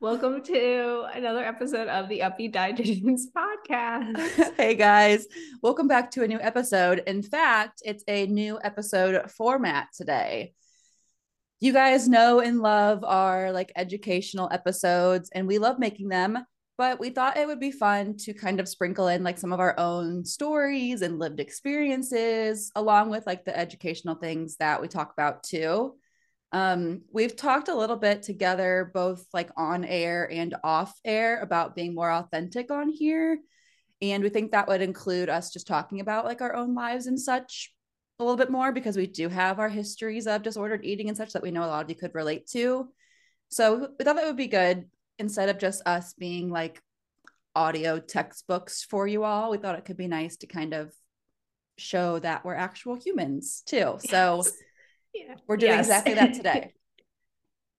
Welcome to another episode of the Up-Beet Dietitians podcast. Hey, guys. Welcome back to a new episode. In fact, it's a new episode format today. You guys know and love our educational episodes, and we love making them, but we thought it would be fun to kind of sprinkle in some of our own stories and lived experiences, along with the educational things that we talk about too. We've talked a little bit together, both on air and off air, about being more authentic on here. And we think that would include us just talking about our own lives and such a little bit more, because we do have our histories of disordered eating and such that we know a lot of you could relate to. So we thought that would be good instead of just us being audio textbooks for you all. We thought it could be nice to kind of show that we're actual humans too. So yes. Yeah. We're doing exactly that today.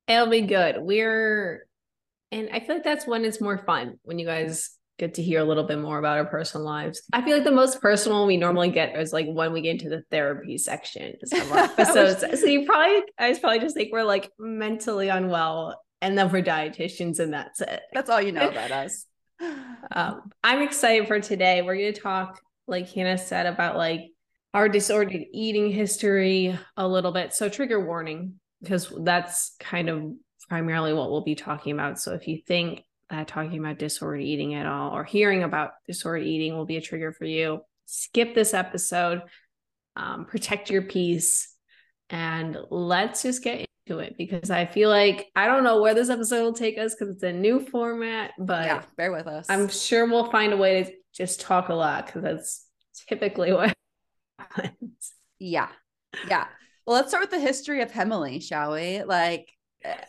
It'll be good. And I feel that's when it's more fun, when you guys get to hear a little bit more about our personal lives. I feel the most personal we normally get is when we get into the therapy section of our episodes. So I was probably just we're mentally unwell, and then we're dietitians, and that's it. That's all you know about us. I'm excited for today. We're going to talk, Hannah said, about our disordered eating history a little bit. So trigger warning, because that's kind of primarily what we'll be talking about. So if you think that talking about disordered eating at all, or hearing about disordered eating will be a trigger for you, skip this episode, protect your peace, and let's just get into it, because I feel I don't know where this episode will take us, because it's a new format, but yeah, bear with us. I'm sure we'll find a way to just talk a lot, because that's typically what Yeah. Well, let's start with the history of Emily, shall we?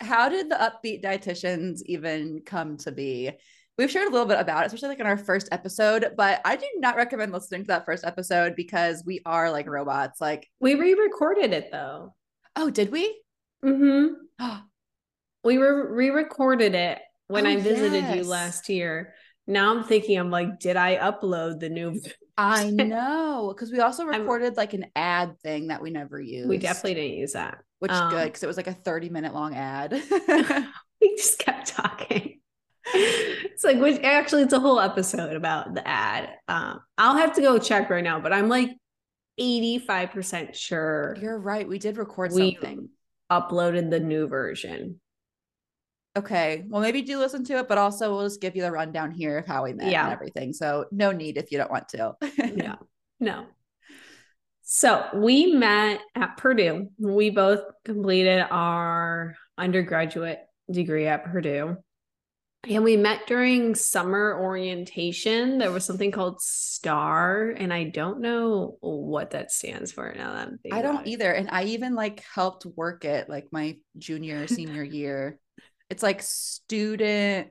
How did the Up-Beet Dietitians even come to be? We've shared a little bit about it, especially in our first episode, but I do not recommend listening to that first episode, because we are robots. We re-recorded it though. Oh, did we? Mm-hmm. We re-recorded it when I visited you last year. Now I'm thinking, did I upload the new? I know, because we also recorded an ad thing that we never used. We definitely didn't use that, which is good, because it was a 30-minute long ad. We just kept talking. It's it's a whole episode about the ad. I'll have to go check right now, but I'm 85% sure. You're right. We did record something. Uploaded the new version. Okay. Well, maybe do listen to it, but also we'll just give you the rundown here of how we met and everything. So no need if you don't want to. No. So we met at Purdue. We both completed our undergraduate degree at Purdue, and we met during summer orientation. There was something called STAR, and I don't know what that stands for now. I don't either. And I even helped work it my junior, senior year. It's student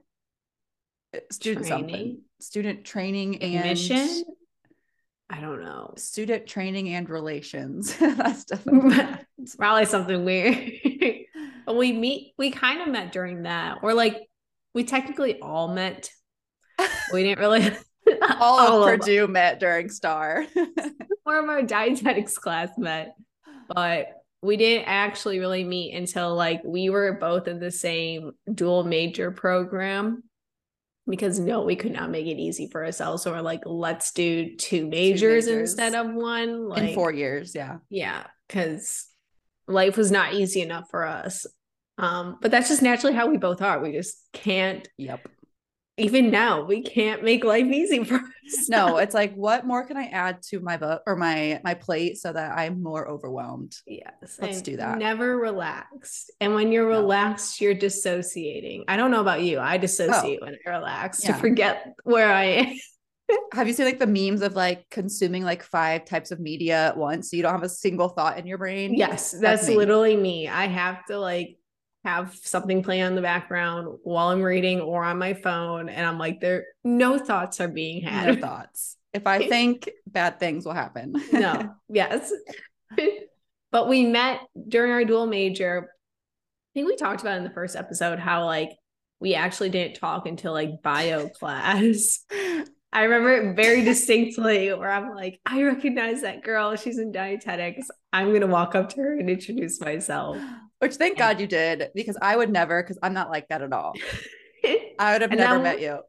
training. Something. Student training and admission? I don't know. Student training and relations. That's definitely it's probably something weird. But we kind of met during that, or we technically all met. We didn't really all of Purdue met during STAR. More of our dietetics class met, but we didn't actually really meet until we were both in the same dual major program, because we could not make it easy for ourselves. So we're let's do two majors instead of one. In 4 years. Yeah. Yeah. Cause life was not easy enough for us. But that's just naturally how we both are. We just can't. Yep. Even now, we can't make life easy for us. No, it's what more can I add to my book or my plate so that I'm more overwhelmed? Yes. Let's do that. Never relaxed. And when you're relaxed, you're dissociating. I don't know about you. I dissociate when I relax to forget where I am. Have you seen the memes of consuming 5 types of media at once, so you don't have a single thought in your brain? Yes. That's literally me. I have to have something playing on the background while I'm reading or on my phone. And I'm like, no thoughts are being had. No thoughts. If I think, bad things will happen. No. Yes. But we met during our dual major. I think we talked about in the first episode how like we actually didn't talk until like bio class. I remember it very distinctly where I'm like, I recognize that girl. She's in dietetics. I'm going to walk up to her and introduce myself. Which thank God you did, because I would never, because I'm not like that at all. I would have never met you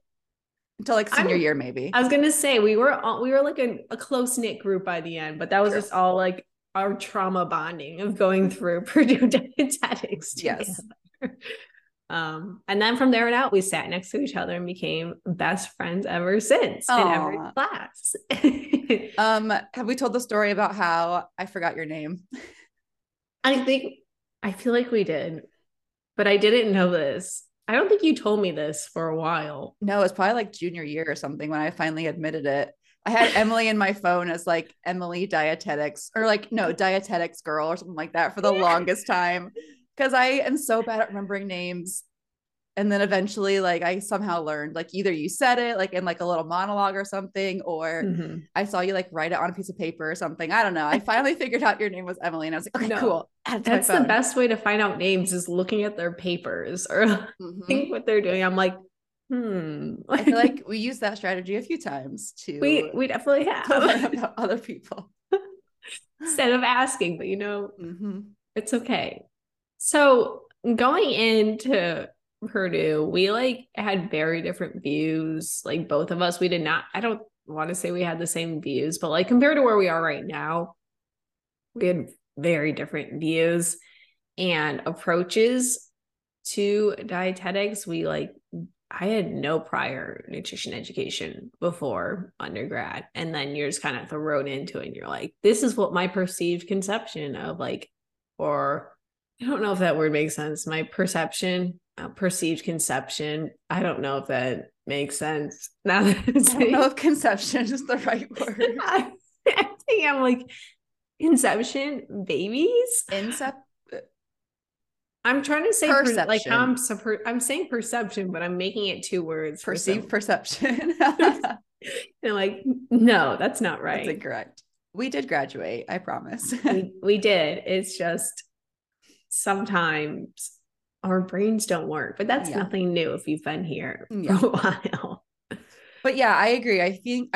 until like senior year, maybe. I was going to say we were like a close knit group by the end, but that was just all like our trauma bonding of going through Purdue dietetics together. Yes. And then from there on out, we sat next to each other and became best friends ever since. Aww. In every class. Have we told the story about how I forgot your name? I feel like we did, but I didn't know this. I don't think you told me this for a while. No, it's probably like junior year or something when I finally admitted it. I had Emily in my phone as like Emily Dietetics or like, no, Dietetics Girl or something like that for the longest time. Cause I am so bad at remembering names. And then eventually like I somehow learned, like either you said it like in like a little monologue or something, or mm-hmm. I saw you like write it on a piece of paper or something. I don't know. I finally figured out your name was Emily and I was like, okay, cool. That's the best way to find out names is looking at their papers or mm-hmm. think what they're doing. I'm like, I feel like we use that strategy a few times too. We definitely have. To learn about other people. Instead of asking, but you know, mm-hmm. it's okay. So going into Purdue, we like had very different views. Like both of us, we did not, I don't want to say we had the same views, but like compared to where we are right now, we had very different views and approaches to dietetics. I had no prior nutrition education before undergrad. And then you're just kind of thrown into it and you're like, this is what my perceived conception of like, or I don't know if that word makes sense. My perceived conception. I don't know if that makes sense. Now that I don't know if conception is the right word. I think I'm like conception, babies. I'm trying to say perception. I'm saying perception, but I'm making it two words. Perceived perception. You're like, no, that's not right. That's incorrect. We did graduate. I promise. we did. It's just. Sometimes our brains don't work, but that's nothing new if you've been here for a while. But yeah, I agree. I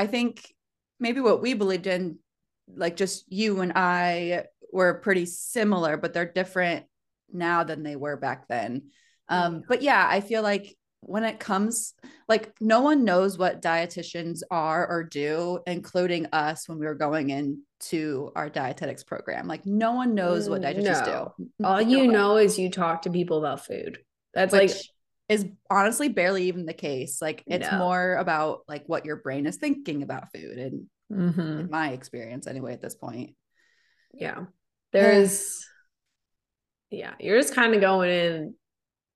think maybe what we believed in, like just you and I were pretty similar, but they're different now than they were back then. But yeah, I feel like when it comes, like no one knows what dietitians are or do, including us when we were going into our dietetics program. Like no one knows what dietitians do. All you know is you talk to people about food. That's which like is honestly barely even the case. Like it's more about like what your brain is thinking about food and in my experience anyway, at this point. Yeah. You're just kind of going in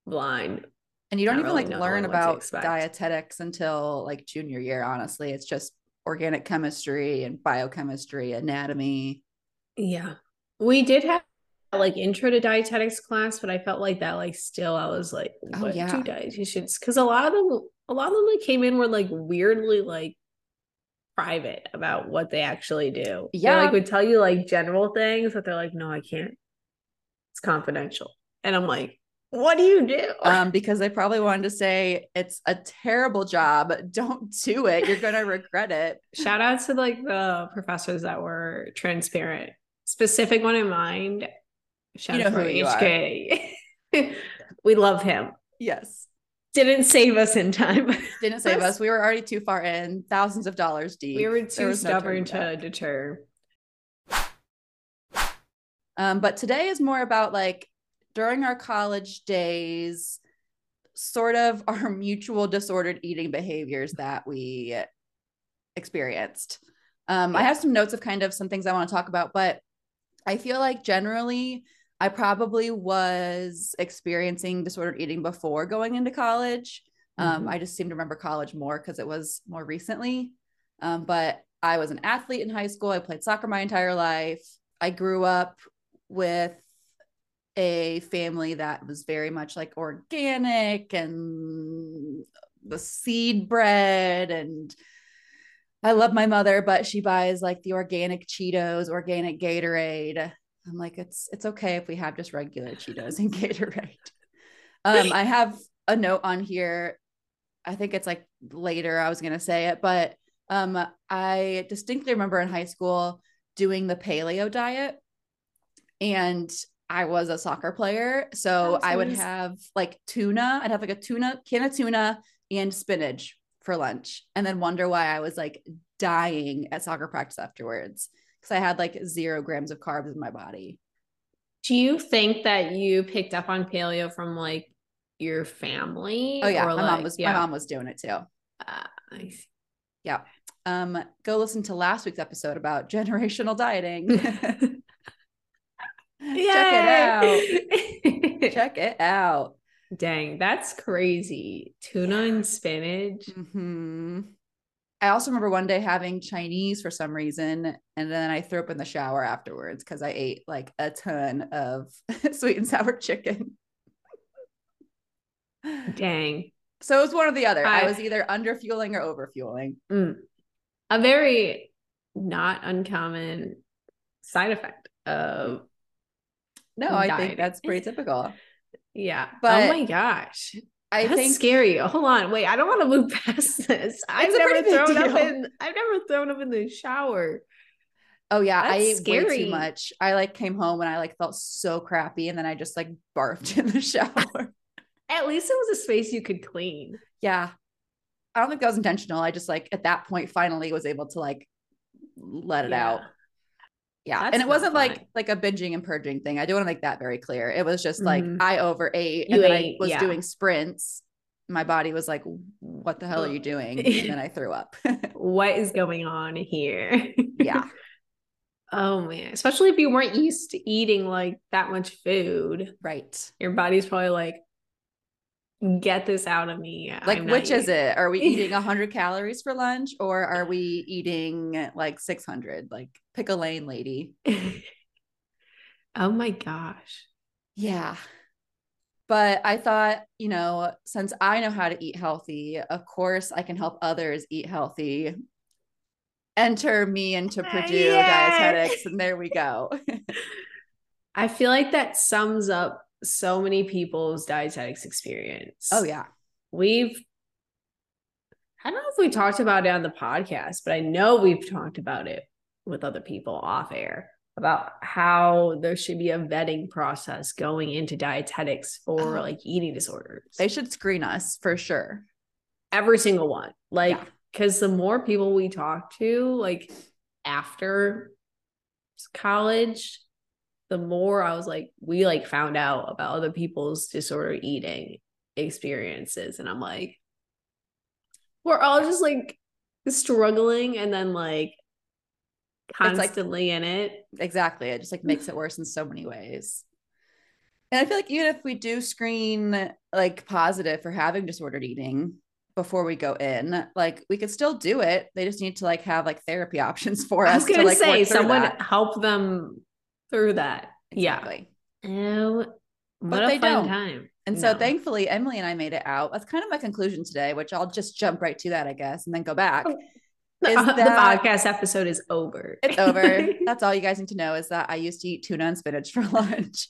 blind. And you don't even like learn about dietetics until like junior year. Honestly, it's just organic chemistry and biochemistry, anatomy. Yeah. We did have like intro to dietetics class, but I felt like that, like still, I was like, what do dietitians? Cause a lot of them like came in were like weirdly like private about what they actually do. Yeah. They like would tell you like general things, but they're like, no, I can't. It's confidential. And I'm like, what do you do? Because they probably wanted to say it's a terrible job. Don't do it. You're going to regret it. Shout out to like the professors that were transparent, specific one in mind. Shout out to HK. We love him. Yes. Didn't save us in time. Didn't save us. We were already too far in, thousands of dollars deep. We were too stubborn to deter. But today is more about like, during our college days, sort of our mutual disordered eating behaviors that we experienced. I have some notes of kind of some things I want to talk about, but I feel like generally I probably was experiencing disordered eating before going into college. I just seem to remember college more because it was more recently. But I was an athlete in high school. I played soccer my entire life. I grew up with a family that was very much like organic and the seed bread. And I love my mother, but she buys like the organic Cheetos, organic Gatorade. I'm like, it's okay if we have just regular Cheetos and Gatorade. I have a note on here. I think it's like later I was going to say it, but I distinctly remember in high school doing the paleo diet, and I was a soccer player. So I would have like tuna. I'd have like a can of tuna and spinach for lunch, and then wonder why I was like dying at soccer practice afterwards, because I had like 0 grams of carbs in my body. Do you think that you picked up on paleo from like your family? Oh yeah. Or my mom was doing it too. I see. Yeah. Go listen to last week's episode about generational dieting. Check it out. Dang, that's crazy. Tuna and spinach. Mm-hmm. I also remember one day having Chinese for some reason, and then I threw up in the shower afterwards because I ate like a ton of sweet and sour chicken. Dang. So it was one or the other. I was either underfueling or overfueling. A very not uncommon side effect of I think that's pretty typical. Yeah. But oh my gosh. That's scary. Hold on. Wait, I don't want to move past this. I've never thrown up in the shower. Oh yeah. That's scary. Way too much. I like came home and I like felt so crappy, and then I just like barfed in the shower. At least it was a space you could clean. Yeah. I don't think that was intentional. I just like at that point finally was able to like let it out. Yeah. That's and it wasn't fun. like a binging and purging thing. I do want to make that very clear. It was just like I overate and then I was doing sprints. My body was like, what the hell are you doing? And then I threw up. What is going on here? Yeah. Oh man. Especially if you weren't used to eating like that much food. Right. Your body's probably like, get this out of me. Like, which is it? Are we eating 100 calories for lunch, or are we eating like 600? Like, pick a lane, lady. Oh my gosh. Yeah. But I thought, you know, since I know how to eat healthy, of course I can help others eat healthy. Enter me into Purdue Dietetics, and there we go. I feel like that sums up so many people's dietetics experience. Oh yeah. I don't know if we talked about it on the podcast, but I know we've talked about it with other people off air about how there should be a vetting process going into dietetics for like eating disorders. They should screen us for sure. Every single one. Like, because the more people we talk to, like after college, the more I was like, we like found out about other people's disorder eating experiences. And I'm like, we're all just like struggling and then like constantly in it. Exactly. It just like makes it worse in so many ways. And I feel like even if we do screen like positive for having disordered eating before we go in, like we could still do it. They just need to like have like therapy options for us. I was going to say, someone help them through that. Exactly. Yeah. What a fun time. So thankfully, Emily and I made it out. That's kind of my conclusion today, which I'll just jump right to that, I guess, and then go back. The podcast episode is over. It's over. That's all you guys need to know, is that I used to eat tuna and spinach for lunch.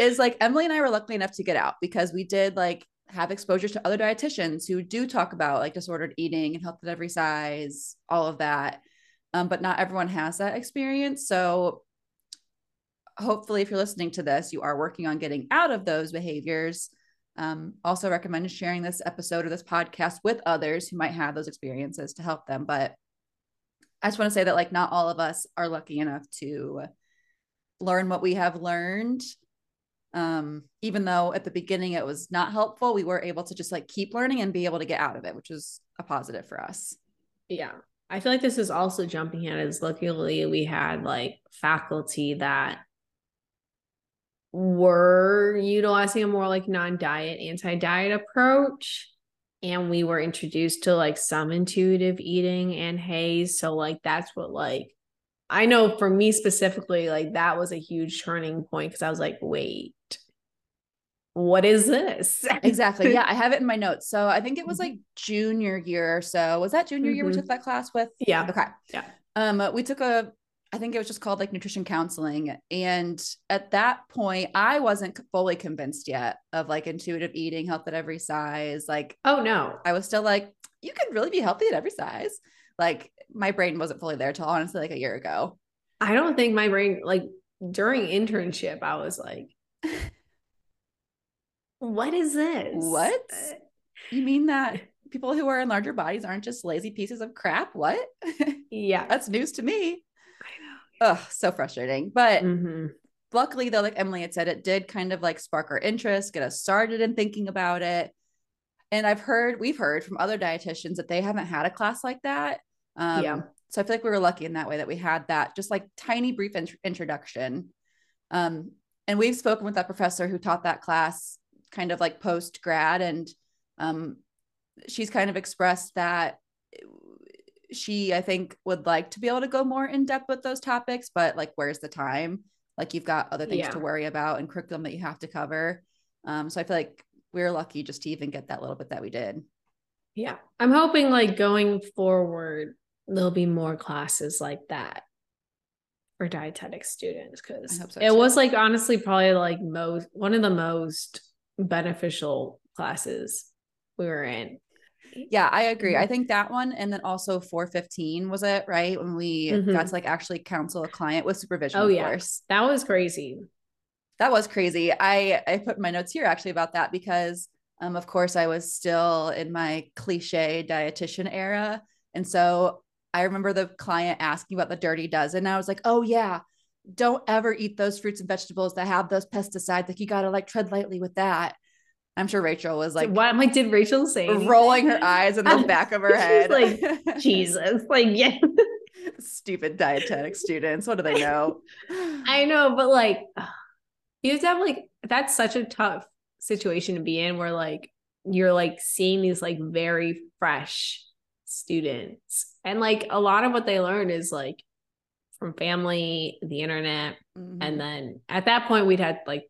Is like Emily and I were lucky enough to get out because we did like have exposure to other dietitians who do talk about like disordered eating and health at every size, all of that. But not everyone has that experience. So hopefully if you're listening to this, you are working on getting out of those behaviors. Also recommend sharing this episode or this podcast with others who might have those experiences to help them. But I just want to say that like not all of us are lucky enough to learn what we have learned. Even though at the beginning it was not helpful, we were able to just like keep learning and be able to get out of it, which was a positive for us. Yeah. I feel like this is also jumping in as luckily we had like faculty that were utilizing a more like non-diet, anti-diet approach. And we were introduced to like some intuitive eating and HAES. So like, that's what like I know for me specifically, like that was a huge turning point because I was like, wait, what is this? Exactly. Yeah. I have it in my notes. So I think it was like junior year or so. Was that junior year we took that class with? Yeah. Okay. Yeah. We took I think it was just called like nutrition counseling. And at that point, I wasn't fully convinced yet of like intuitive eating, health at every size. Like, oh no, I was still like, you can really be healthy at every size. Like my brain wasn't fully there till honestly like a year ago. I don't think my brain, like during internship, I was like, what is this? What? You mean that people who are in larger bodies aren't just lazy pieces of crap? What? Yeah. That's news to me. I know. Oh, so frustrating. But luckily though, like Emily had said, it did kind of like spark our interest, get us started in thinking about it. And we've heard from other dietitians that they haven't had a class like that. Yeah. So I feel like we were lucky in that way that we had that just like tiny brief introduction. And we've spoken with that professor who taught that class kind of like post grad. And she's kind of expressed that she, I think, would like to be able to go more in depth with those topics, but like, where's the time? Like you've got other things to worry about and curriculum that you have to cover. So I feel like we're lucky just to even get that little bit that we did. Yeah. I'm hoping like going forward, there'll be more classes like that for dietetic students. Cause I hope so, it was like, honestly, probably like one of the most beneficial classes we were in. Yeah, I agree. I think that one. And then also 415 was it, right? When we got to like actually counsel a client with supervision. Oh yeah. That was crazy. That was crazy. I put my notes here actually about that because, of course I was still in my cliche dietitian era. And so I remember the client asking about the dirty dozen. I was like, oh yeah, don't ever eat those fruits and vegetables that have those pesticides. Like you got to like tread lightly with that. I'm sure Rachel was like, what? I'm like, did Rachel say anything? Rolling her eyes in the back of her head. Like, Jesus, like, yeah. Stupid dietetic students. What do they know? I know, but like, you have to have like, that's such a tough situation to be in where like, you're like seeing these like very fresh students. And like a lot of what they learn is like from family, the internet. And then at that point we'd had like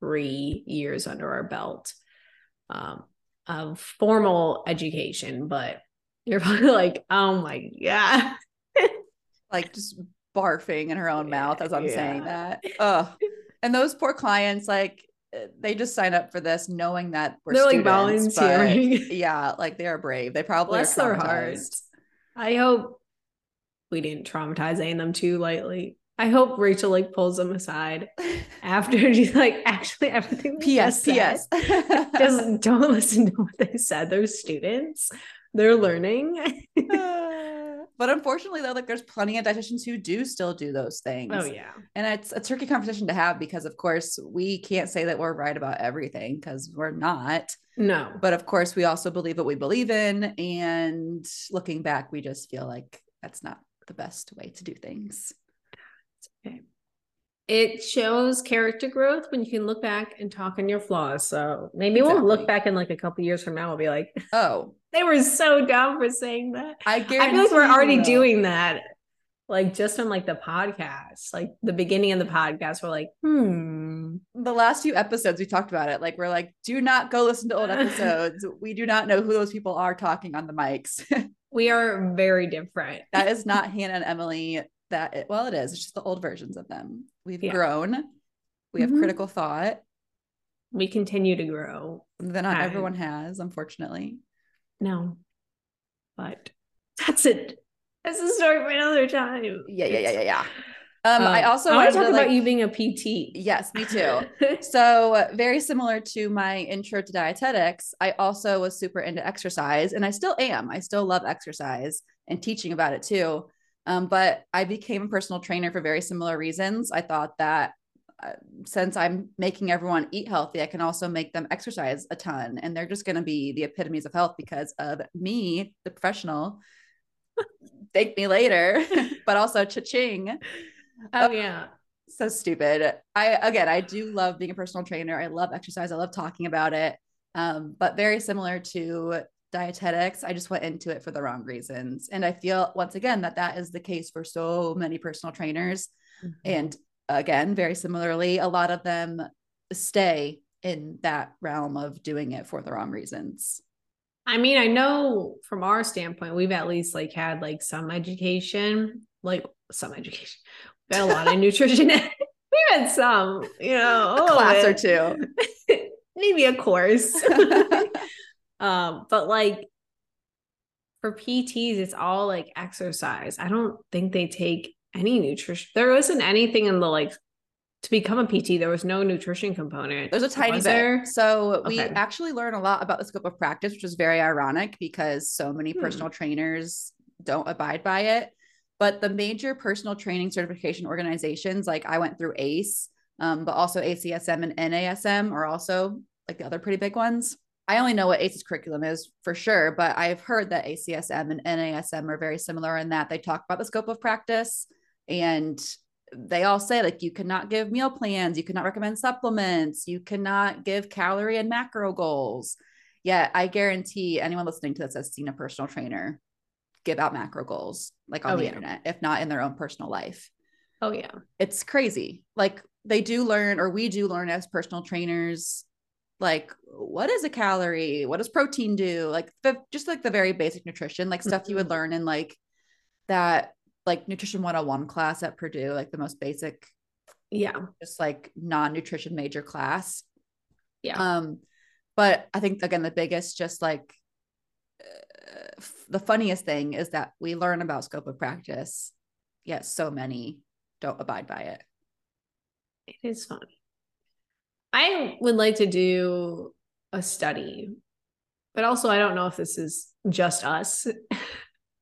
3 years under our belt of formal education, but you're probably like, oh my God. Like just barfing in her own mouth as I'm saying that. Oh, and those poor clients, like they just sign up for this knowing that we're they're students, like volunteering. Yeah. Like they are brave. They probably bless their hearts. I hope we didn't traumatize them too lightly. I hope Rachel like pulls them aside after she's like, actually everything. P.S. Just don't listen to what they said. They're students. They're learning. But unfortunately though, like there's plenty of dietitians who do still do those things. Oh yeah. And it's a tricky conversation to have because of course we can't say that we're right about everything because we're not. No. But of course we also believe what we believe in. And looking back, we just feel like that's not the best way to do things. Okay. It shows character growth when you can look back and talk on your flaws. So maybe we'll look back in like a couple years from now. We'll be like, oh, they were so dumb for saying that. I feel like we're already doing that. Like just on like the podcast, like the beginning of the podcast, we're like, the last few episodes we talked about it. Like, we're like, do not go listen to old episodes. We do not know who those people are talking on the mics. We are very different. That is not Hannah and Emily. It is. It's just the old versions of them. We've grown. We have critical thought. We continue to grow. That not everyone has, unfortunately. No, but that's it. That's a story for another time. Yeah. I also want to talk about you being a PT. Yes, me too. So very similar to my intro to dietetics, I also was super into exercise and I still am. I still love exercise and teaching about it too. But I became a personal trainer for very similar reasons. I thought that since I'm making everyone eat healthy, I can also make them exercise a ton. And they're just going to be the epitomes of health because of me, the professional. Thank me later, but also cha-ching. Oh, yeah. So stupid. I do love being a personal trainer. I love exercise. I love talking about it. But very similar to dietetics, I just went into it for the wrong reasons. And I feel once again, that that is the case for so many personal trainers. Mm-hmm. And again, very similarly, a lot of them stay in that realm of doing it for the wrong reasons. I mean, I know from our standpoint, we've at least like had like some education, we've had a lot of nutrition. We've had some, a class or two, maybe a course. But like for PTs, it's all like exercise. I don't think they take any nutrition. There wasn't anything in the, like, to become a PT, there was no nutrition component. There's a tiny bit. So we actually learn a lot about the scope of practice, which is very ironic because so many personal trainers don't abide by it. But the major personal training certification organizations, like I went through ACE, but also ACSM and NASM are also like the other pretty big ones. I only know what ACE's curriculum is for sure, but I've heard that ACSM and NASM are very similar in that they talk about the scope of practice, and they all say like, you cannot give meal plans, you cannot recommend supplements, you cannot give calorie and macro goals. Yet I guarantee anyone listening to this has seen a personal trainer give out macro goals, like on the internet, if not in their own personal life. Oh yeah. It's crazy. Like they do learn, or we do learn as personal trainers, like what is a calorie? What does protein do? Like just like the very basic nutrition, like stuff you would learn in like that, like nutrition 101 class at Purdue, like the most basic, just like non-nutrition major class. Yeah. But I think again, the biggest, just like the funniest thing is that we learn about scope of practice, yet so many don't abide by it. It is funny. I would like to do a study, but also I don't know if this is just us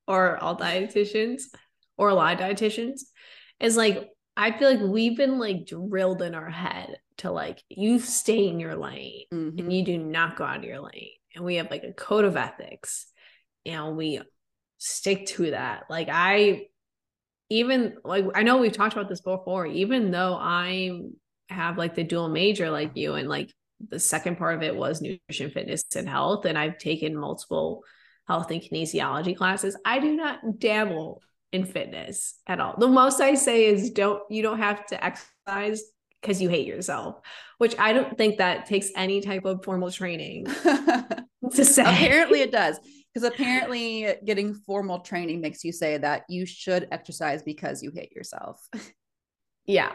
or all dietitians or a lot of dietitians. It's like, I feel like we've been like drilled in our head to like, you stay in your lane and you do not go out of your lane. And we have like a code of ethics and we stick to that. Like I know we've talked about this before, even though I have like the dual major like you, and like the second part of it was nutrition, fitness, and health. And I've taken multiple health and kinesiology classes. I do not dabble in fitness at all. The most I say is you don't have to exercise because you hate yourself, which I don't think that takes any type of formal training to say. Apparently it does. Because apparently getting formal training makes you say that you should exercise because you hate yourself. Yeah.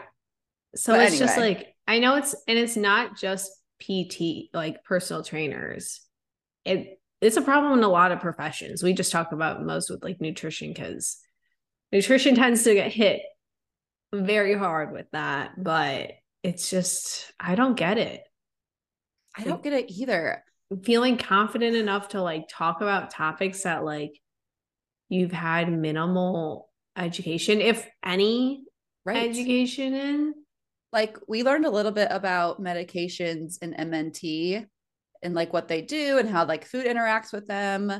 So but it's anyway. Just like, I know it's not just PT, like personal trainers. It's a problem in a lot of professions. We just talk about most with like nutrition, because nutrition tends to get hit very hard with that, but it's just, I don't get it. I don't get it either. Feeling confident enough to like talk about topics that like you've had minimal education, if any education in. Like we learned a little bit about medications and MNT and like what they do and how like food interacts with them.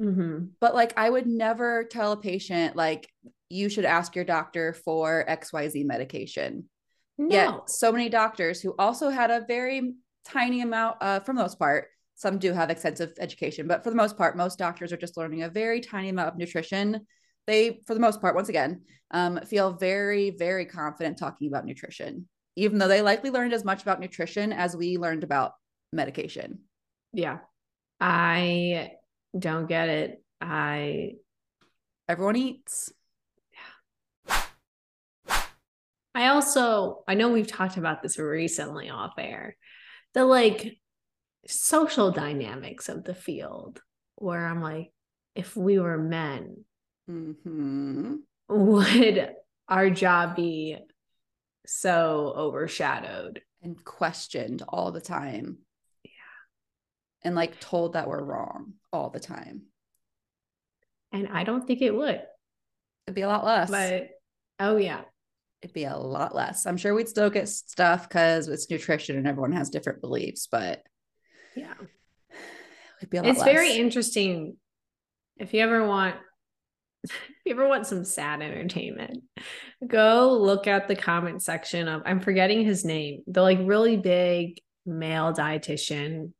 Mm-hmm. But like, I would never tell a patient, like, you should ask your doctor for XYZ medication. No. Yet so many doctors who also had a very tiny amount, for the most part, some do have extensive education, but for the most part, most doctors are just learning a very tiny amount of nutrition. They, for the most part, once again, feel very, very confident talking about nutrition, even though they likely learned as much about nutrition as we learned about medication. Yeah. I don't get it. Everyone eats. Yeah. I know we've talked about this recently off air, the like social dynamics of the field, where I'm like, if we were men, would our job be so overshadowed and questioned all the time? Yeah. And like told that we're wrong all the time. And I don't think it would. It'd be a lot less. But oh yeah. It'd be a lot less. I'm sure we'd still get stuff because it's nutrition and everyone has different beliefs, but yeah, it'd be a lot less. It's very interesting. If you ever want some sad entertainment, go look at the comment section of, I'm forgetting his name, the like really big male dietitian.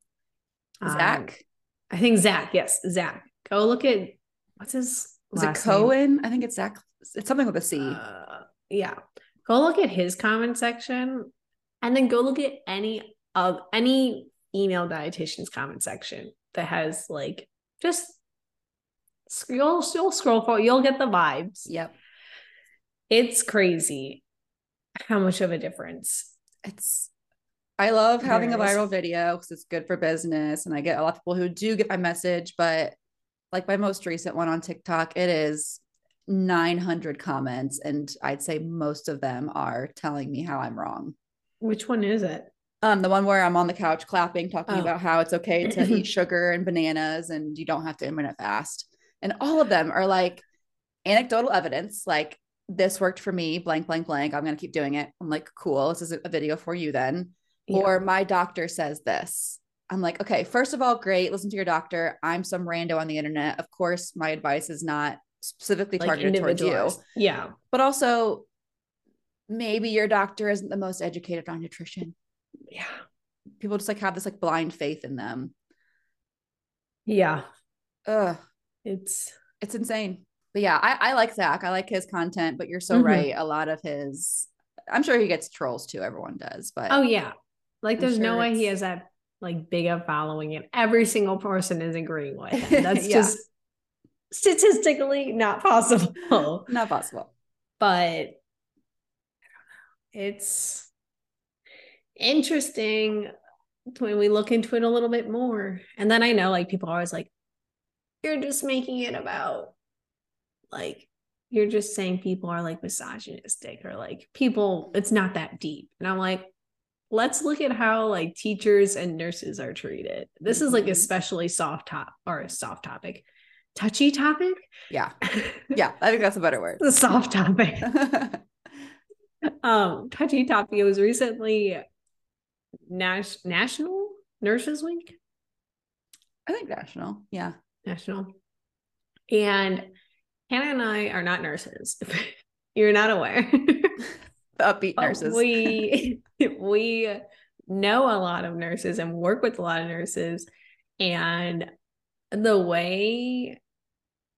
Zach. I think Zach. Yes. Zach. Go look at what's his last Is it Cohen? Name? I think it's Zach. It's something with a C. Yeah. Go look at his comment section and then go look at any of any email dietitian's comment section that has like, just you'll scroll for, you'll get the vibes. Yep. It's crazy how much of a difference it's. I love having a viral video because it's good for business. And I get a lot of people who do get my message, but like my most recent one on TikTok, it is 900 comments. And I'd say most of them are telling me how I'm wrong. Which one is it? The one where I'm on the couch clapping, talking about how it's okay to eat sugar and bananas and you don't have to intermittent fast. And all of them are like anecdotal evidence. Like, this worked for me, blank, blank, blank. I'm going to keep doing it. I'm like, cool. This isn't a video for you then. Yeah. Or my doctor says this. I'm like, okay, first of all, great. Listen to your doctor. I'm some rando on the internet. Of course, my advice is not specifically like targeted towards you. Yeah. But also maybe your doctor isn't the most educated on nutrition. Yeah. People just like have this like blind faith in them. Yeah. Ugh. It's insane. But yeah, I like Zach. I like his content, but you're so right. A lot of his, I'm sure he gets trolls too. Everyone does, but oh yeah. Like there's no way he has that like big a following and every single person is agreeing with him. That's just statistically not possible. Not possible. But it's interesting when we look into it a little bit more. And then I know like people are always like, you're just making it about like, you're just saying people are like misogynistic or like people, it's not that deep. And I'm like, let's look at how like teachers and nurses are treated. This is like especially soft topic, touchy topic. Yeah. Yeah. I think that's a better word. The soft topic. Touchy topic. It was recently National Nurses Week. I think national. Yeah. National. And Hannah and I are not nurses. You're not aware. The upbeat nurses. We know a lot of nurses and work with a lot of nurses. And the way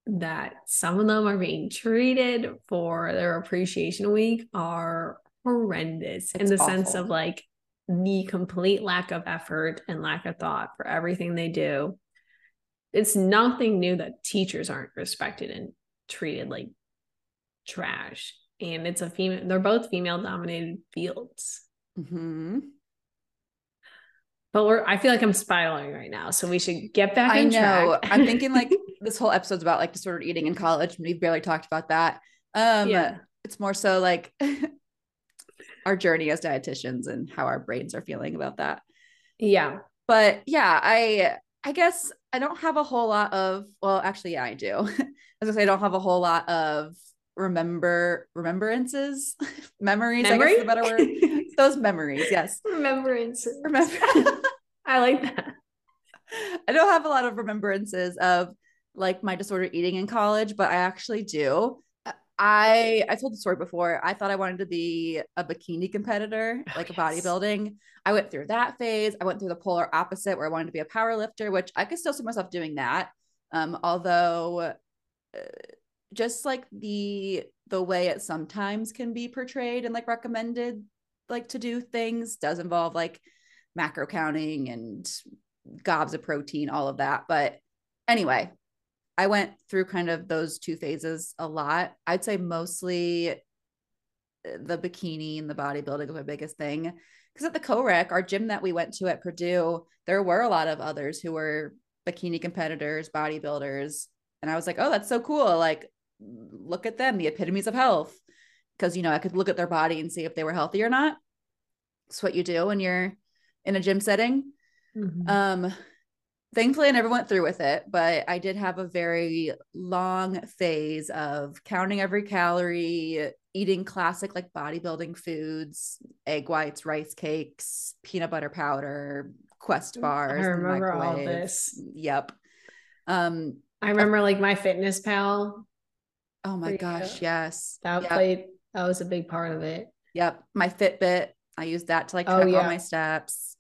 that some of them are being treated for their appreciation week are horrendous. It's in the awful sense of like the complete lack of effort and lack of thought for everything they do. It's nothing new that teachers aren't respected and treated like trash, and it's a female, they're both female dominated fields. But I feel like I'm spiraling right now, so we should get back on track. I'm thinking like this whole episode's about like disordered eating in college, and we've barely talked about that. It's more so like our journey as dietitians and how our brains are feeling about that. Yeah. But yeah, I guess I don't have a whole lot of, well, actually, yeah, I do. I was gonna say I don't have a whole lot of memories. Memory? I guess is a better word. Those memories, yes. Remembrances. I like that. I don't have a lot of remembrances of like my disordered eating in college, but I actually do. I told the story before. I thought I wanted to be a bikini competitor, bodybuilding. I went through that phase. I went through the polar opposite where I wanted to be a power lifter, which I could still see myself doing that. Although just like the way it sometimes can be portrayed and like recommended, like to do things does involve like macro counting and gobs of protein, all of that. But anyway, I went through kind of those two phases a lot. I'd say mostly the bikini and the bodybuilding was my biggest thing. Because at the co-rec, our gym that we went to at Purdue, there were a lot of others who were bikini competitors, bodybuilders. And I was like, oh, that's so cool. Like, look at them, the epitomes of health. Because, you know, I could look at their body and see if they were healthy or not. It's what you do when you're in a gym setting. Thankfully, I never went through with it, but I did have a very long phase of counting every calorie, eating classic like bodybuilding foods, egg whites, rice cakes, peanut butter powder, Quest bars. I remember all this. Yep. I remember like MyFitnessPal. Oh my gosh. Yes. That was a big part of it. Yep. My Fitbit. I used that to like track all my steps.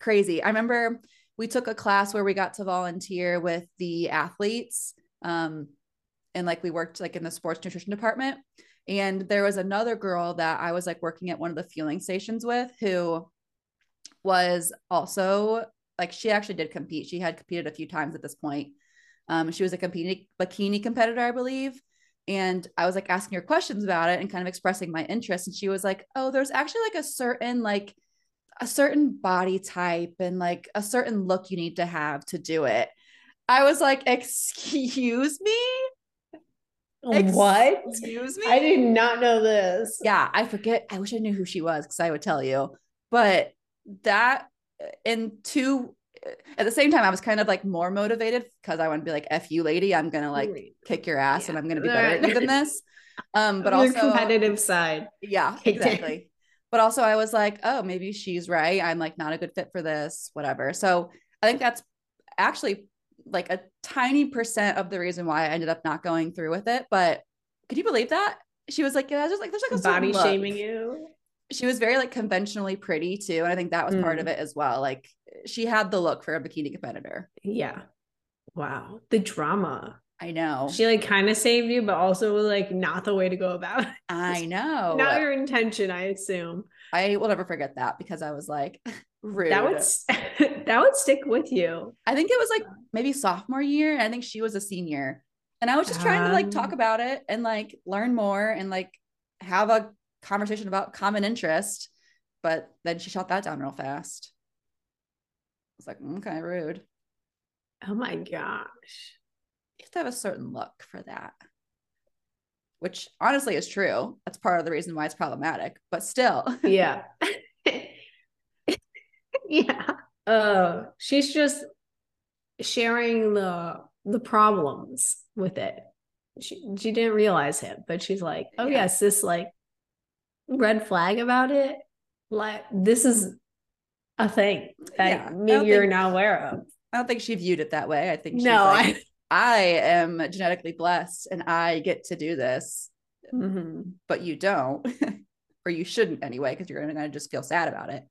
Crazy. I remember we took a class where we got to volunteer with the athletes. And like we worked like in the sports nutrition department. And there was another girl that I was like working at one of the fueling stations with, who was also like, she actually did compete. She had competed a few times at this point. She was a bikini competitor, I believe. And I was like asking her questions about it and kind of expressing my interest. And she was like, oh, there's actually like a certain body type and like a certain look you need to have to do it. I was like, excuse me? What? Excuse me? I did not know this. Yeah. I forget. I wish I knew who she was, 'cause I would tell you, but that at the same time, I was kind of like more motivated because I want to be like, F you lady, I'm going to like kick your ass and I'm going to be better at you than this. But also competitive side. Yeah, exactly. But also I was like, oh, maybe she's right. I'm like not a good fit for this, whatever. So I think that's actually like a tiny % of the reason why I ended up not going through with it. But could you believe that? She was like, yeah, just like, there's like a body shaming you. She was very like conventionally pretty too. And I think that was part of it as well. Like she had the look for a bikini competitor. Yeah. Wow. The drama. I know. She like kind of saved you, but also like not the way to go about it. I know. Not your intention, I assume. I will never forget that because I was like rude. That would stick with you. I think it was like maybe sophomore year. And I think she was a senior and I was just trying to like talk about it and like learn more and like have a conversation about common interest, but then she shot that down real fast. I was like, okay, rude. Oh my gosh. You have to have a certain look for that, which honestly is true. That's part of the reason why it's problematic, but still. Yeah. Yeah. She's just sharing the problems with it. She didn't realize it, but she's like, oh yeah. Yes, this like red flag about it, like this is a thing that maybe you're not aware of. I don't think she viewed it that way. I think she's like, I am genetically blessed and I get to do this, but you don't, or you shouldn't anyway, because you're gonna just feel sad about it.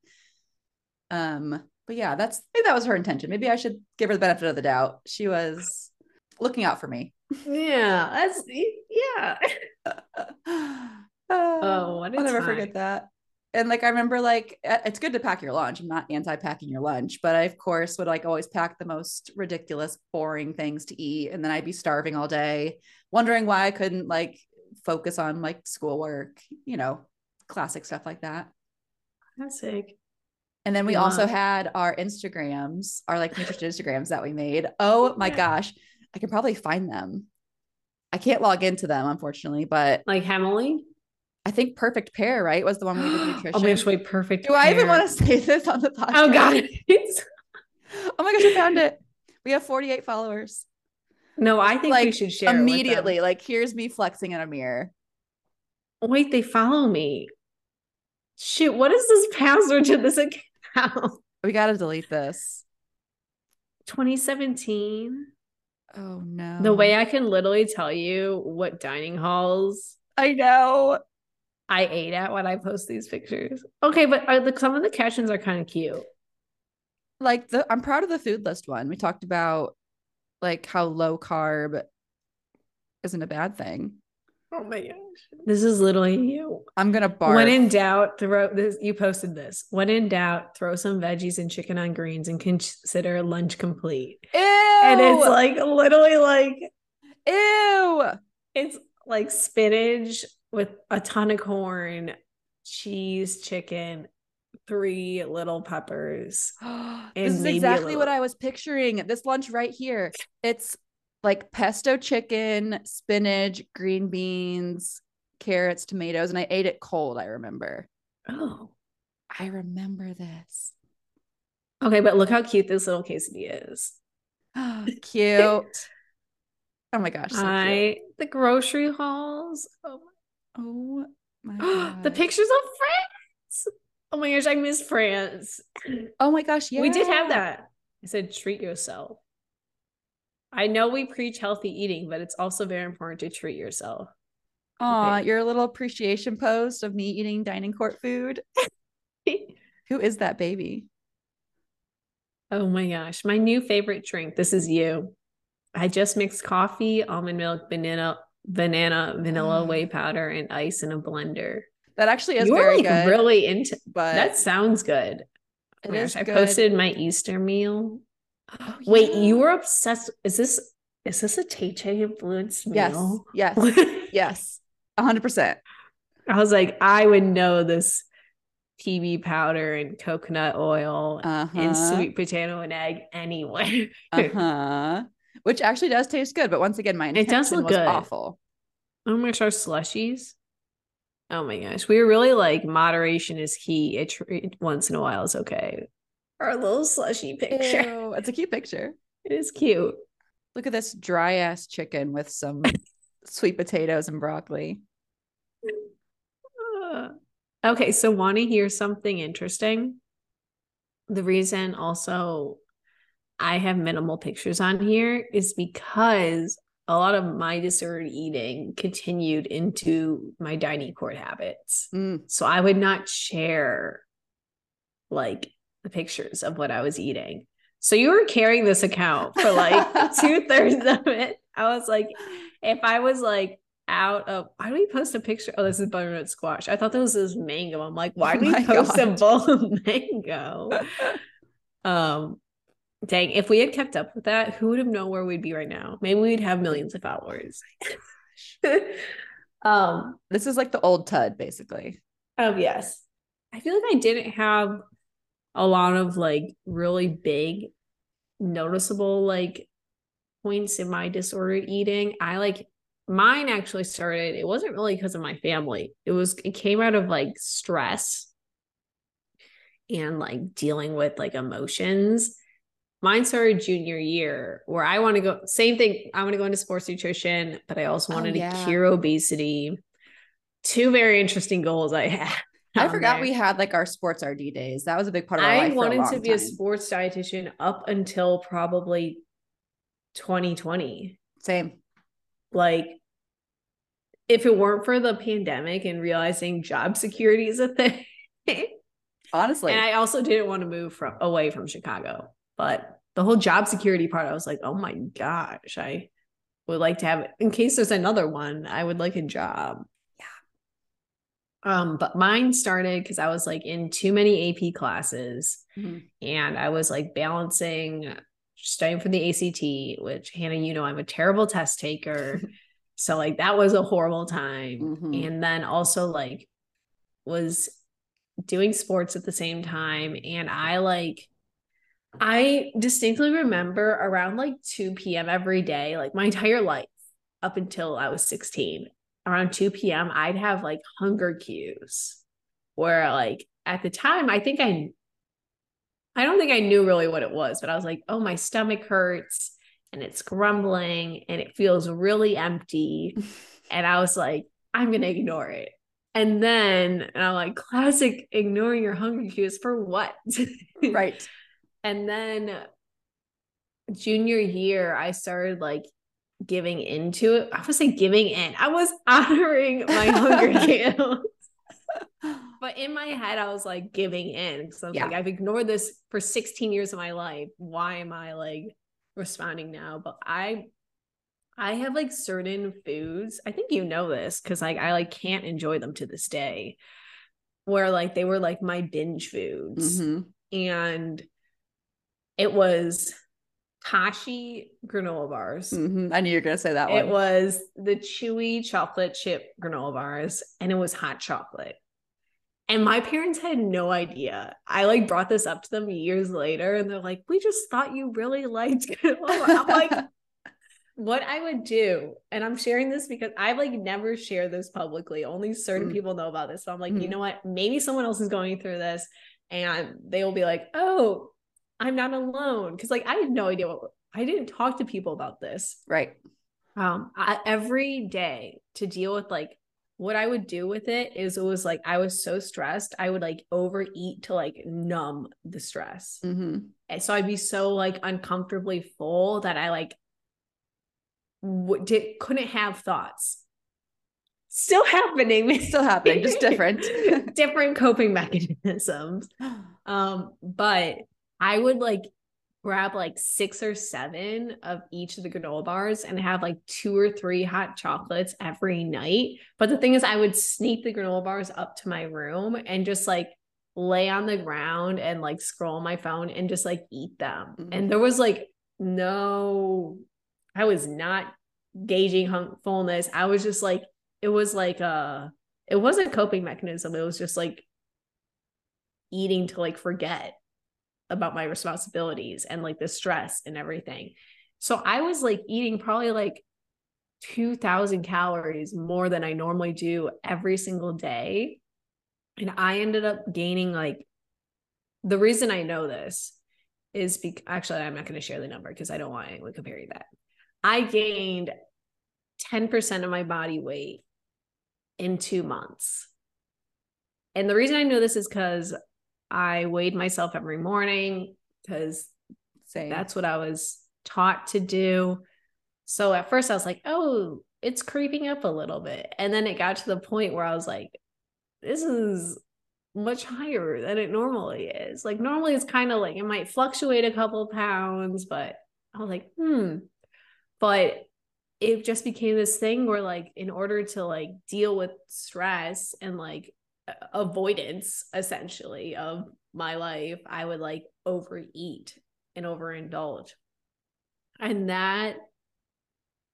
But yeah, maybe that was her intention. Maybe I should give her the benefit of the doubt. She was looking out for me. I'll never forget that. And like I remember like it's good to pack your lunch. I'm not anti-packing your lunch, but I of course would like always pack the most ridiculous, boring things to eat, and then I'd be starving all day, wondering why I couldn't like focus on like schoolwork, you know, classic stuff like that. Classic. And then we also had our Instagrams, our like nutrition Instagrams that we made. Oh my gosh, I can probably find them. I can't log into them, unfortunately, but like Emily. I think Perfect Pair, right? Was the one we did nutrition. Oh my gosh, wait, Perfect Pair. I even want to say this on the podcast? Oh God. Oh my gosh, I found it. We have 48 followers. No, I think like, we should share immediately. It with them. Like here's me flexing in a mirror. Wait, they follow me. Shoot, what is this password to this account? We got to delete this. 2017. Oh no. The way I can literally tell you what dining halls. I know. I ate at when I post these pictures. Okay, but some of the captions are kind of cute. Like I'm proud of the food list one. We talked about like how low carb isn't a bad thing. Oh my gosh. This is literally you. I'm going to barf. When in doubt, you posted this. When in doubt, throw some veggies and chicken on greens and consider lunch complete. Ew! And it's like literally like, ew! It's like spinach with a ton of corn, cheese, chicken, 3 little peppers. This is exactly what I was picturing. This lunch right here. It's like pesto chicken, spinach, green beans, carrots, tomatoes. And I ate it cold, I remember. Oh, I remember this. Okay, but look how cute this little quesadilla is. Oh, cute. Oh my gosh. So the grocery hauls. Oh my God. The pictures of France. Oh my gosh, I miss France. Oh my gosh, yeah. We did have that. I said, treat yourself. I know we preach healthy eating, but it's also very important to treat yourself. Aw, okay. Your little appreciation post of me eating dining court food. Who is that baby? Oh my gosh. My new favorite drink. This is you. I just mixed coffee, almond milk, banana, vanilla, whey powder, and ice in a blender. That actually is very good. You're really into, but that sounds good. It is good. I posted my Easter meal. Oh, wait, yeah. You were obsessed. Is this a Tay-Tay influence meal? Yes. Yes. 100%. I was like, I would know this. PB powder and coconut oil and sweet potato and egg anyway. Which actually does taste good, but once again, my intention was good. Awful. Oh my gosh, our slushies. Oh my gosh. We were really like, moderation is key. It once in a while is okay. Our little slushy picture. Ew, it's a cute picture. It is cute. Look at this dry ass chicken with some sweet potatoes and broccoli. Okay, so want to hear something interesting? The reason also I have minimal pictures on here is because a lot of my disordered eating continued into my dining court habits. So I would not share like the pictures of what I was eating. So you were carrying this account for like 2/3 of it. I was like, if I was like, out of, why do we post a picture? Oh, this is butternut squash. I thought this was mango. I'm like, why do we post a bowl of mango? Dang, if we had kept up with that, who would have known where we'd be right now? Maybe we'd have millions of followers. This is like the old Tud, basically. Yes. I feel like I didn't have a lot of like really big, noticeable like points in my disordered eating. Mine actually started, it wasn't really because of my family. It came out of like stress and like dealing with like emotions. Mine started junior year where I want to go, same thing. I want to go into sports nutrition, but I also wanted to cure obesity. Two very interesting goals I had. I forgot we had like our sports RD days. That was a big part of my life. I wanted to be a sports dietitian up until probably 2020. Same. Like, if it weren't for the pandemic and realizing job security is a thing. Honestly. And I also didn't want to move away from Chicago. But the whole job security part, I was like, oh my gosh, I would like to have it. In case there's another one, I would like a job. Yeah. But mine started because I was like in too many AP classes. And I was like balancing studying for the ACT, which Hannah, you know, I'm a terrible test taker. So like, that was a horrible time. And then also like was doing sports at the same time. And I distinctly remember around like 2 PM every day, like my entire life up until I was 16, around 2 PM, I'd have like hunger cues where like at the time, I don't think I knew really what it was, but I was like, oh, my stomach hurts and it's grumbling and it feels really empty. And I was like, I'm going to ignore it. And I'm like, classic ignoring your hunger cues for what? Right. And then junior year, I started like giving into it. I was like giving in. I was honoring my hunger cues. But in my head, I was like giving in because I was like, I've ignored this for 16 years of my life. Why am I like responding now? But I have like certain foods. I think you know this because like I like can't enjoy them to this day. Where like they were like my binge foods, and it was Kashi granola bars. I knew you were gonna say that one. It was the chewy chocolate chip granola bars, and it was hot chocolate. And my parents had no idea. I like brought this up to them years later and they're like, we just thought you really liked granola. I'm like, what I would do. And I'm sharing this because I've like never shared this publicly. Only certain people know about this. So I'm like, you know what? Maybe someone else is going through this and they will be like, oh, I'm not alone. Cause like, I had no idea I didn't talk to people about this. Right. Every day to deal with like, what I would do with it is it was like, I was so stressed. I would like overeat to like numb the stress. And so I'd be so like uncomfortably full that I like couldn't have thoughts. Still happening. Just different coping mechanisms. But I would like grab like 6 or 7 of each of the granola bars and have like 2 or 3 hot chocolates every night. But the thing is, I would sneak the granola bars up to my room and just like lay on the ground and like scroll on my phone and just like eat them. Mm-hmm. And there was like, no, I was not gauging fullness. I was just like, it was like it wasn't a coping mechanism. It was just like eating to like forget about my responsibilities and like the stress and everything. So I was like eating probably like 2,000 calories more than I normally do every single day. And I ended up gaining like, the reason I know this is because, actually, I'm not going to share the number because I don't want anyone comparing that. I gained 10% of my body weight in 2 months. And the reason I know this is because I weighed myself every morning because that's what I was taught to do. So at first I was like, oh, it's creeping up a little bit. And then it got to the point where I was like, this is much higher than it normally is. Like normally it's kind of like, it might fluctuate a couple pounds, but I was like, but it just became this thing where like, in order to like deal with stress and like avoidance essentially of my life, I would like overeat and overindulge. And that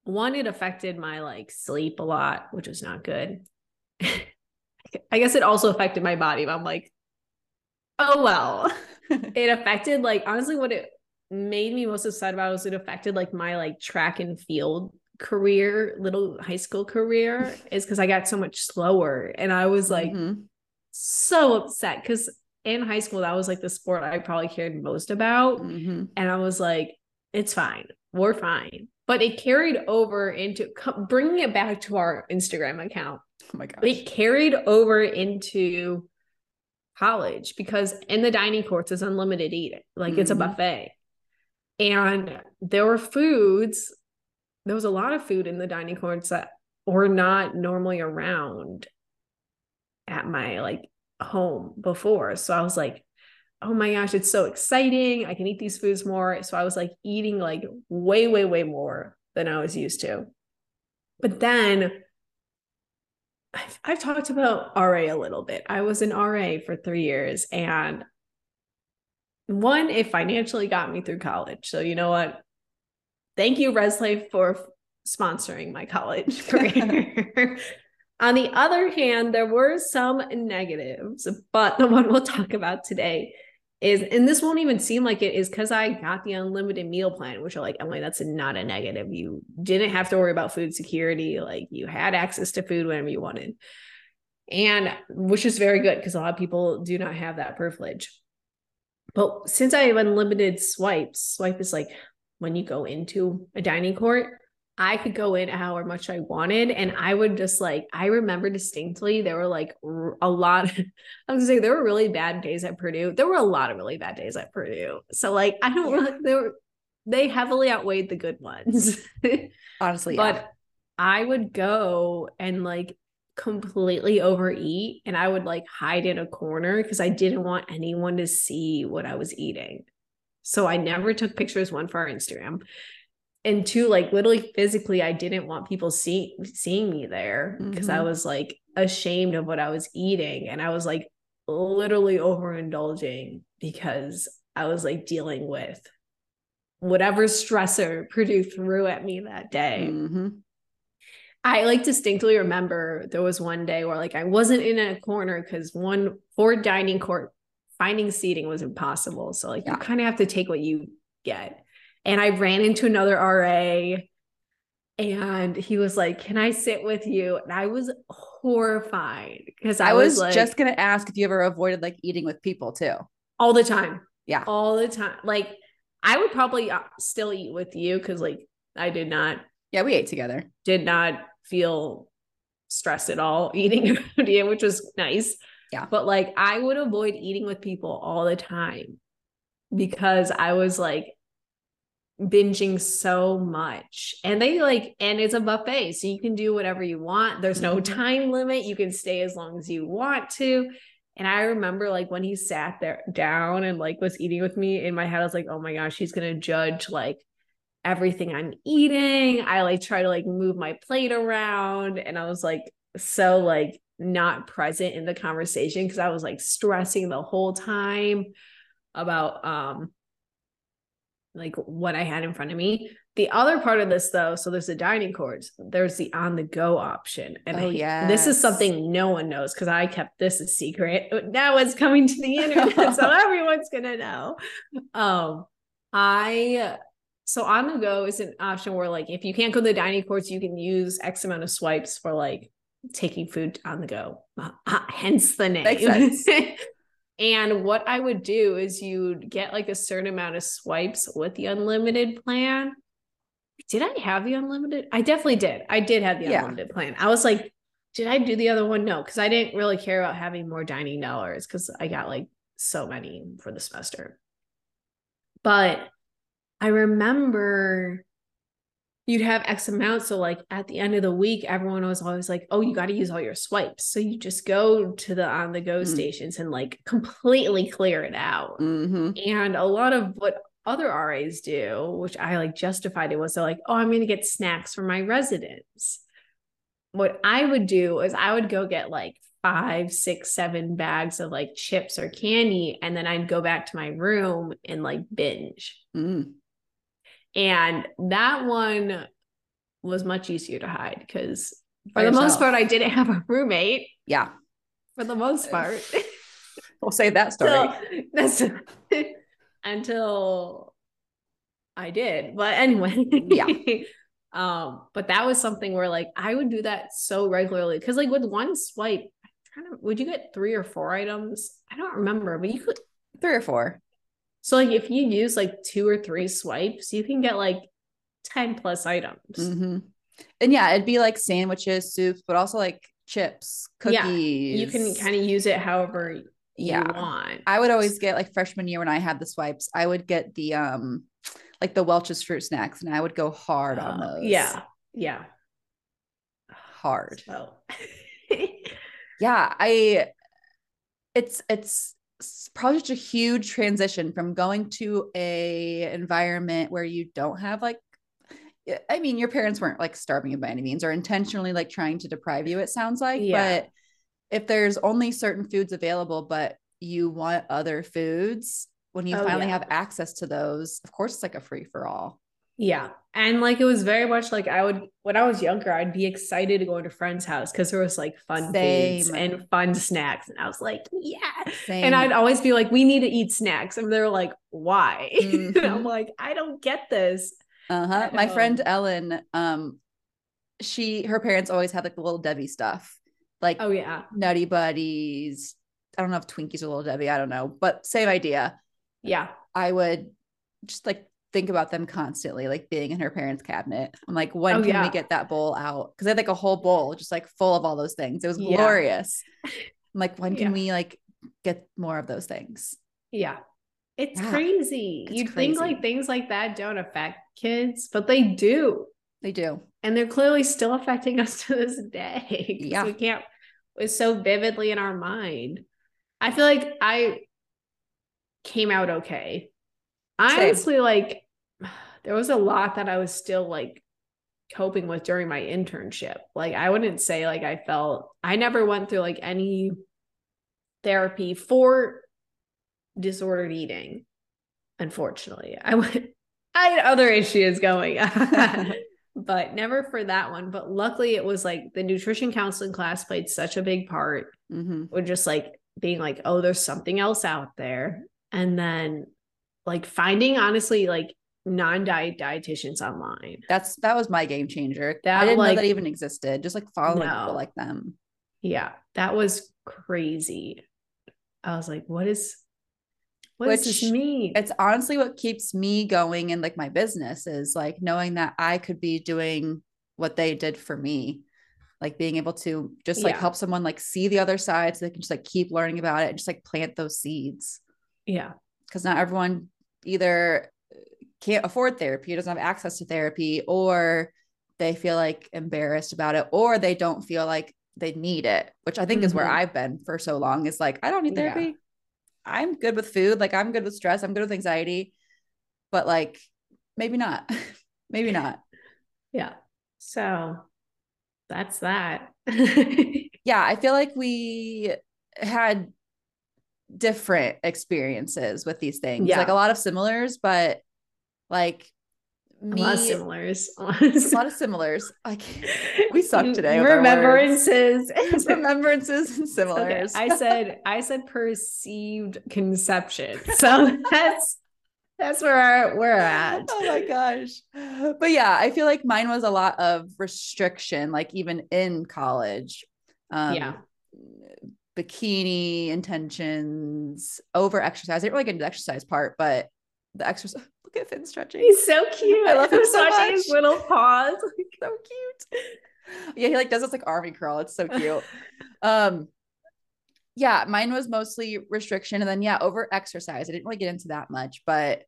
one, it affected my like sleep a lot, which was not good. I guess it also affected my body, but I'm like, oh, well. It affected like, honestly, what it made me most upset about was it affected like my like track and field career, little high school career, is because I got so much slower. And I was like, so upset because in high school, that was like the sport I probably cared most about. Mm-hmm. And I was like, it's fine. We're fine. But it carried over into bringing it back to our Instagram account. Oh my gosh. It carried over into college because in the dining courts, it's unlimited eating. Like it's a buffet. And there were foods. There was a lot of food in the dining courts that were not normally around at my like home before. So I was like, oh my gosh, it's so exciting. I can eat these foods more. So I was like eating like way, way, way more than I was used to. But then I've talked about RA a little bit. I was an RA for 3 years, and one, it financially got me through college. So you know what? Thank you, ResLife, for sponsoring my college career. On the other hand, there were some negatives, but the one we'll talk about today is, and this won't even seem like it, is because I got the unlimited meal plan, which are like, Emily, that's not a negative. You didn't have to worry about food security. Like you had access to food whenever you wanted, and which is very good because a lot of people do not have that privilege. But since I have unlimited swipes, swipe is like when you go into a dining court, I could go in however much I wanted. And I would just like, I remember distinctly, there were like a lot, I was gonna say there were really bad days at Purdue. There were a lot of really bad days at Purdue. So like, I don't really, they heavily outweighed the good ones. Honestly. But yeah. I would go and like completely overeat. And I would like hide in a corner because I didn't want anyone to see what I was eating. So I never took pictures, one for our Instagram. And two, like literally physically, I didn't want people seeing me there because I was like ashamed of what I was eating. And I was like literally overindulging because I was like dealing with whatever stressor Purdue threw at me that day. Mm-hmm. I like distinctly remember there was one day where like I wasn't in a corner because one, for dining court, finding seating was impossible. So like you kind of have to take what you get. And I ran into another RA and he was like, can I sit with you? And I was horrified because I was like, just going to ask if you ever avoided like eating with people too. All the time. Yeah. All the time. Like I would probably still eat with you because like I did not. Yeah. We ate together. Did not feel stressed at all eating around you, which was nice. Yeah. But like I would avoid eating with people all the time because I was like, binging so much. And they like, and it's a buffet, so you can do whatever you want. There's no time limit. You can stay as long as you want to. And I remember like when he sat there down and like was eating with me, in my head I was like, oh my gosh, he's going to judge like everything I'm eating. I like try to like move my plate around. And I was like, so like not present in the conversation, because I was like stressing the whole time about like what I had in front of me. The other part of this though, so there's the dining courts, there's the on the go option. And this is something no one knows, because I kept this a secret. Now it's coming to the internet, so everyone's going to know. So on the go is an option where like, if you can't go to the dining courts, you can use X amount of swipes for like taking food on the go, hence the name. Makes sense. And what I would do is you'd get like a certain amount of swipes with the unlimited plan. Did I have the unlimited? I definitely did. I did have the unlimited plan. I was like, did I do the other one? No, because I didn't really care about having more dining dollars, because I got like so many for the semester. But I remember you'd have X amount. So like at the end of the week, everyone was always like, oh, you got to use all your swipes. So you just go to the on the go stations and like completely clear it out. Mm-hmm. And a lot of what other RAs do, which I like justified it, was they're like, oh, I'm going to get snacks for my residents. What I would do is I would go get like 5, 6, 7 bags of like chips or candy. And then I'd go back to my room and like binge. Mm. And that one was much easier to hide, because for the most part, I didn't have a roommate. Yeah. For the most part. We'll save that story. Until I did. But anyway. Yeah. But that was something where like, I would do that so regularly. Cause like with one swipe, would you get 3 or 4 items? I don't remember, but you could 3 or 4. So like if you use like 2 or 3 swipes, you can get like 10 plus items. Mm-hmm. And yeah, it'd be like sandwiches, soups, but also like chips, cookies. Yeah, you can kind of use it however you want. I would always get like freshman year when I had the swipes, I would get the like the Welch's fruit snacks, and I would go hard on those. Yeah. Yeah. Hard. So. Yeah. It's probably such a huge transition from going to a environment where you don't have like, I mean, your parents weren't like starving you by any means or intentionally like trying to deprive you, it sounds like, but if there's only certain foods available, but you want other foods, when you finally have access to those, of course, it's like a free for all. Yeah. And like, it was very much like when I was younger, I'd be excited to go into friend's house, cause there was like fun foods and fun snacks. And I was like, yeah. Same. And I'd always be like, we need to eat snacks. And they're like, why? Mm-hmm. And I'm like, I don't get this. Uh-huh. My friend Ellen, her parents always had like the Little Debbie stuff, like, Nutty Buddies. I don't know if Twinkies or Little Debbie, I don't know, but same idea. Yeah. I would just like think about them constantly, like being in her parents' cabinet. I'm like, when can we get that bowl out? Because I had like a whole bowl just like full of all those things. It was glorious. I'm like, when can we like get more of those things? Yeah. It's crazy. You'd think like things like that don't affect kids, but they do. They do. And they're clearly still affecting us to this day. Yeah. It's so vividly in our mind. I feel like I came out okay. Honestly, like there was a lot that I was still like coping with during my internship. Like I wouldn't say like I never went through like any therapy for disordered eating. Unfortunately, I had other issues going on, but never for that one. But luckily it was like the nutrition counseling class played such a big part with just like being like, oh, there's something else out there. And then like finding honestly like non-diet dietitians online. That was my game changer. I didn't know that even existed. Just like following people like them. Yeah. That was crazy. I was like, what does this mean? It's honestly what keeps me going in like my business is like knowing that I could be doing what they did for me. Like being able to just like help someone like see the other side so they can just like keep learning about it and just like plant those seeds. Yeah. Cause not everyone either can't afford therapy, doesn't have access to therapy, or they feel like embarrassed about it, or they don't feel like they need it, which I think is where I've been for so long. Is like, I don't need therapy. Yeah. I'm good with food. Like, I'm good with stress. I'm good with anxiety, but like, maybe not, maybe not. Yeah. So that's that. Yeah. I feel like we had different experiences with these things. Yeah. Like a lot of similars, but like me, a lot of similars. Like, we suck today. Remembrances and similars. Okay. I said perceived conception. So that's where we're at. Oh my gosh. But yeah, I feel like mine was a lot of restriction, like even in college, bikini intentions, over exercise. I didn't really get into the exercise part, but the exercise, look at Finn stretching. He's so cute. I love him so much. His little paws. So cute. Yeah. He like does this like army curl. It's so cute. Yeah, mine was mostly restriction, and then over exercise. I didn't really get into that much, but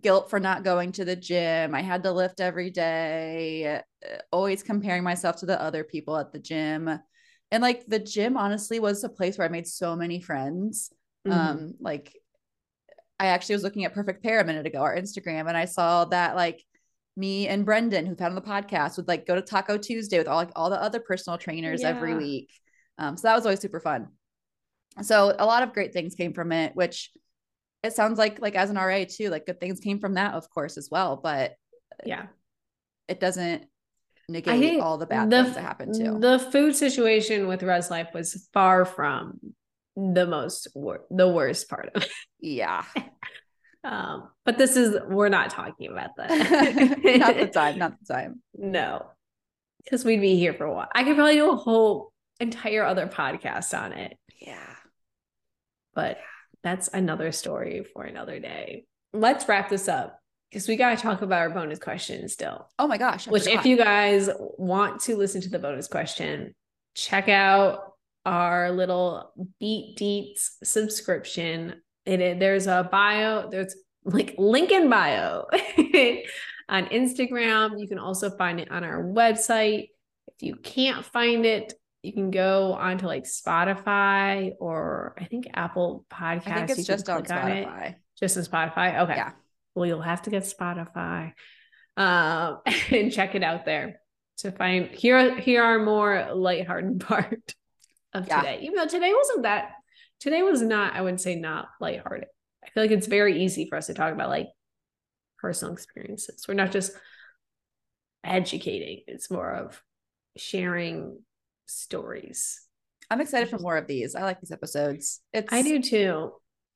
guilt for not going to the gym. I had to lift every day, always comparing myself to the other people at the gym. And like the gym honestly was a place where I made so many friends. Like I actually was looking at Perfect Pair a minute ago, our Instagram, and I saw that like me and Brendan, who've had on the podcast, would like go to Taco Tuesday with all the other personal trainers every week. So that was always super fun. So a lot of great things came from it, which it sounds like as an RA too, like good things came from that, of course, as well, but yeah, it doesn't negate all the bad things that happened too. The food situation with Res Life was far from the worst part of it. Yeah. But we're not talking about that. Not the time. No, because we'd be here for a while. I could probably do a whole entire other podcast on it. Yeah. But that's another story for another day. Let's wrap this up because we got to talk about our bonus question still. Oh my gosh. If you guys want to listen to the bonus question, check out our little Beat Deets subscription. There's a bio, there's like link in bio on Instagram. You can also find it on our website. If you can't find it, you can go onto like Spotify or I think Apple Podcasts. I think it's just on Spotify. Just on Spotify. Okay. Yeah. Well, you'll have to get Spotify and check it out there to find. Here are more lighthearted part of today. Even though today was not, I would say, not lighthearted. I feel like it's very easy for us to talk about like personal experiences. We're not just educating. It's more of sharing stories. I'm excited for more of these. I like these episodes. I do too.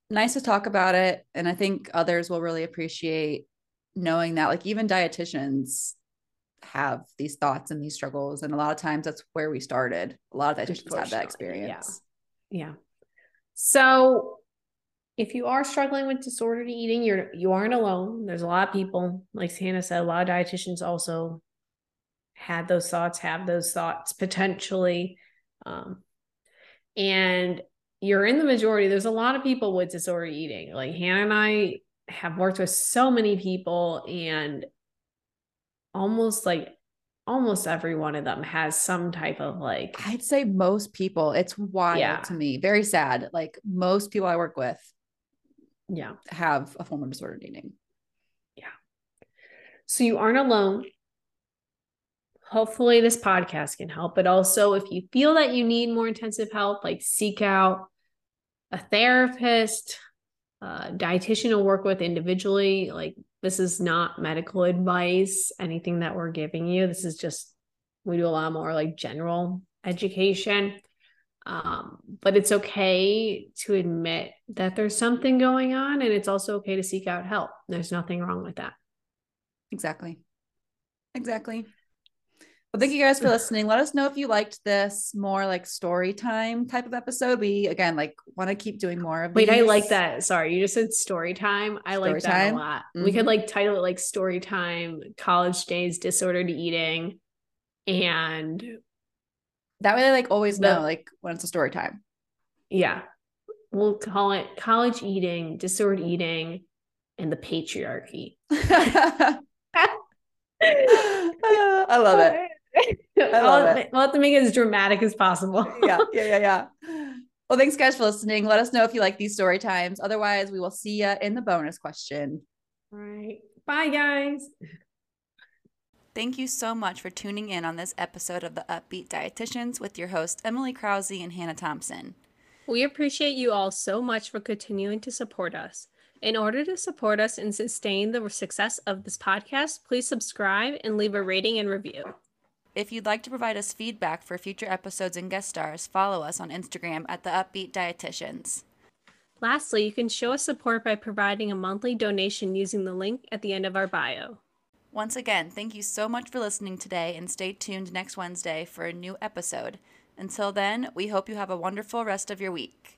Nice to talk about it. And I think others will really appreciate knowing that like even dietitians have these thoughts and these struggles. And a lot of times that's where we started. A lot of dietitians have that experience. Yeah. So if you are struggling with disordered eating, you aren't alone. There's a lot of people, like Hannah said, a lot of dietitians also had those thoughts, potentially. And you're in the majority. There's a lot of people with disordered eating. Like Hannah and I have worked with so many people, and almost every one of them has some type of like, I'd say most people. It's wild to me. Very sad. Like most people I work with have a form of disordered eating. Yeah. So you aren't alone. Hopefully this podcast can help, but also if you feel that you need more intensive help, like seek out a therapist, a dietitian to work with individually. Like this is not medical advice, anything that we're giving you. This is just, we do a lot more like general education. But it's okay to admit that there's something going on, and it's also okay to seek out help. There's nothing wrong with that. Exactly. Well, thank you guys for listening. Let us know if you liked this more like story time type of episode. We again like want to keep doing more of these. Wait, I like that. Sorry, you just said story time. I like that a lot. Mm-hmm. We could like title it like story time, college days, disordered eating, and that way they like always know like when it's a story time. Yeah, we'll call it college eating, disordered eating, and the patriarchy. I love it. We'll have to make it as dramatic as possible. Yeah. Well, thanks guys for listening. Let us know if you like these story times. Otherwise, we will see you in the bonus question. All right. Bye guys. Thank you so much for tuning in on this episode of The Up-Beet Dietitians with your hosts, Emily Krause and Hannah Thompson. We appreciate you all so much for continuing to support us. In order to support us and sustain the success of this podcast, please subscribe and leave a rating and review. If you'd like to provide us feedback for future episodes and guest stars, follow us on Instagram at The Up-Beet Dietitians. Lastly, you can show us support by providing a monthly donation using the link at the end of our bio. Once again, thank you so much for listening today and stay tuned next Wednesday for a new episode. Until then, we hope you have a wonderful rest of your week.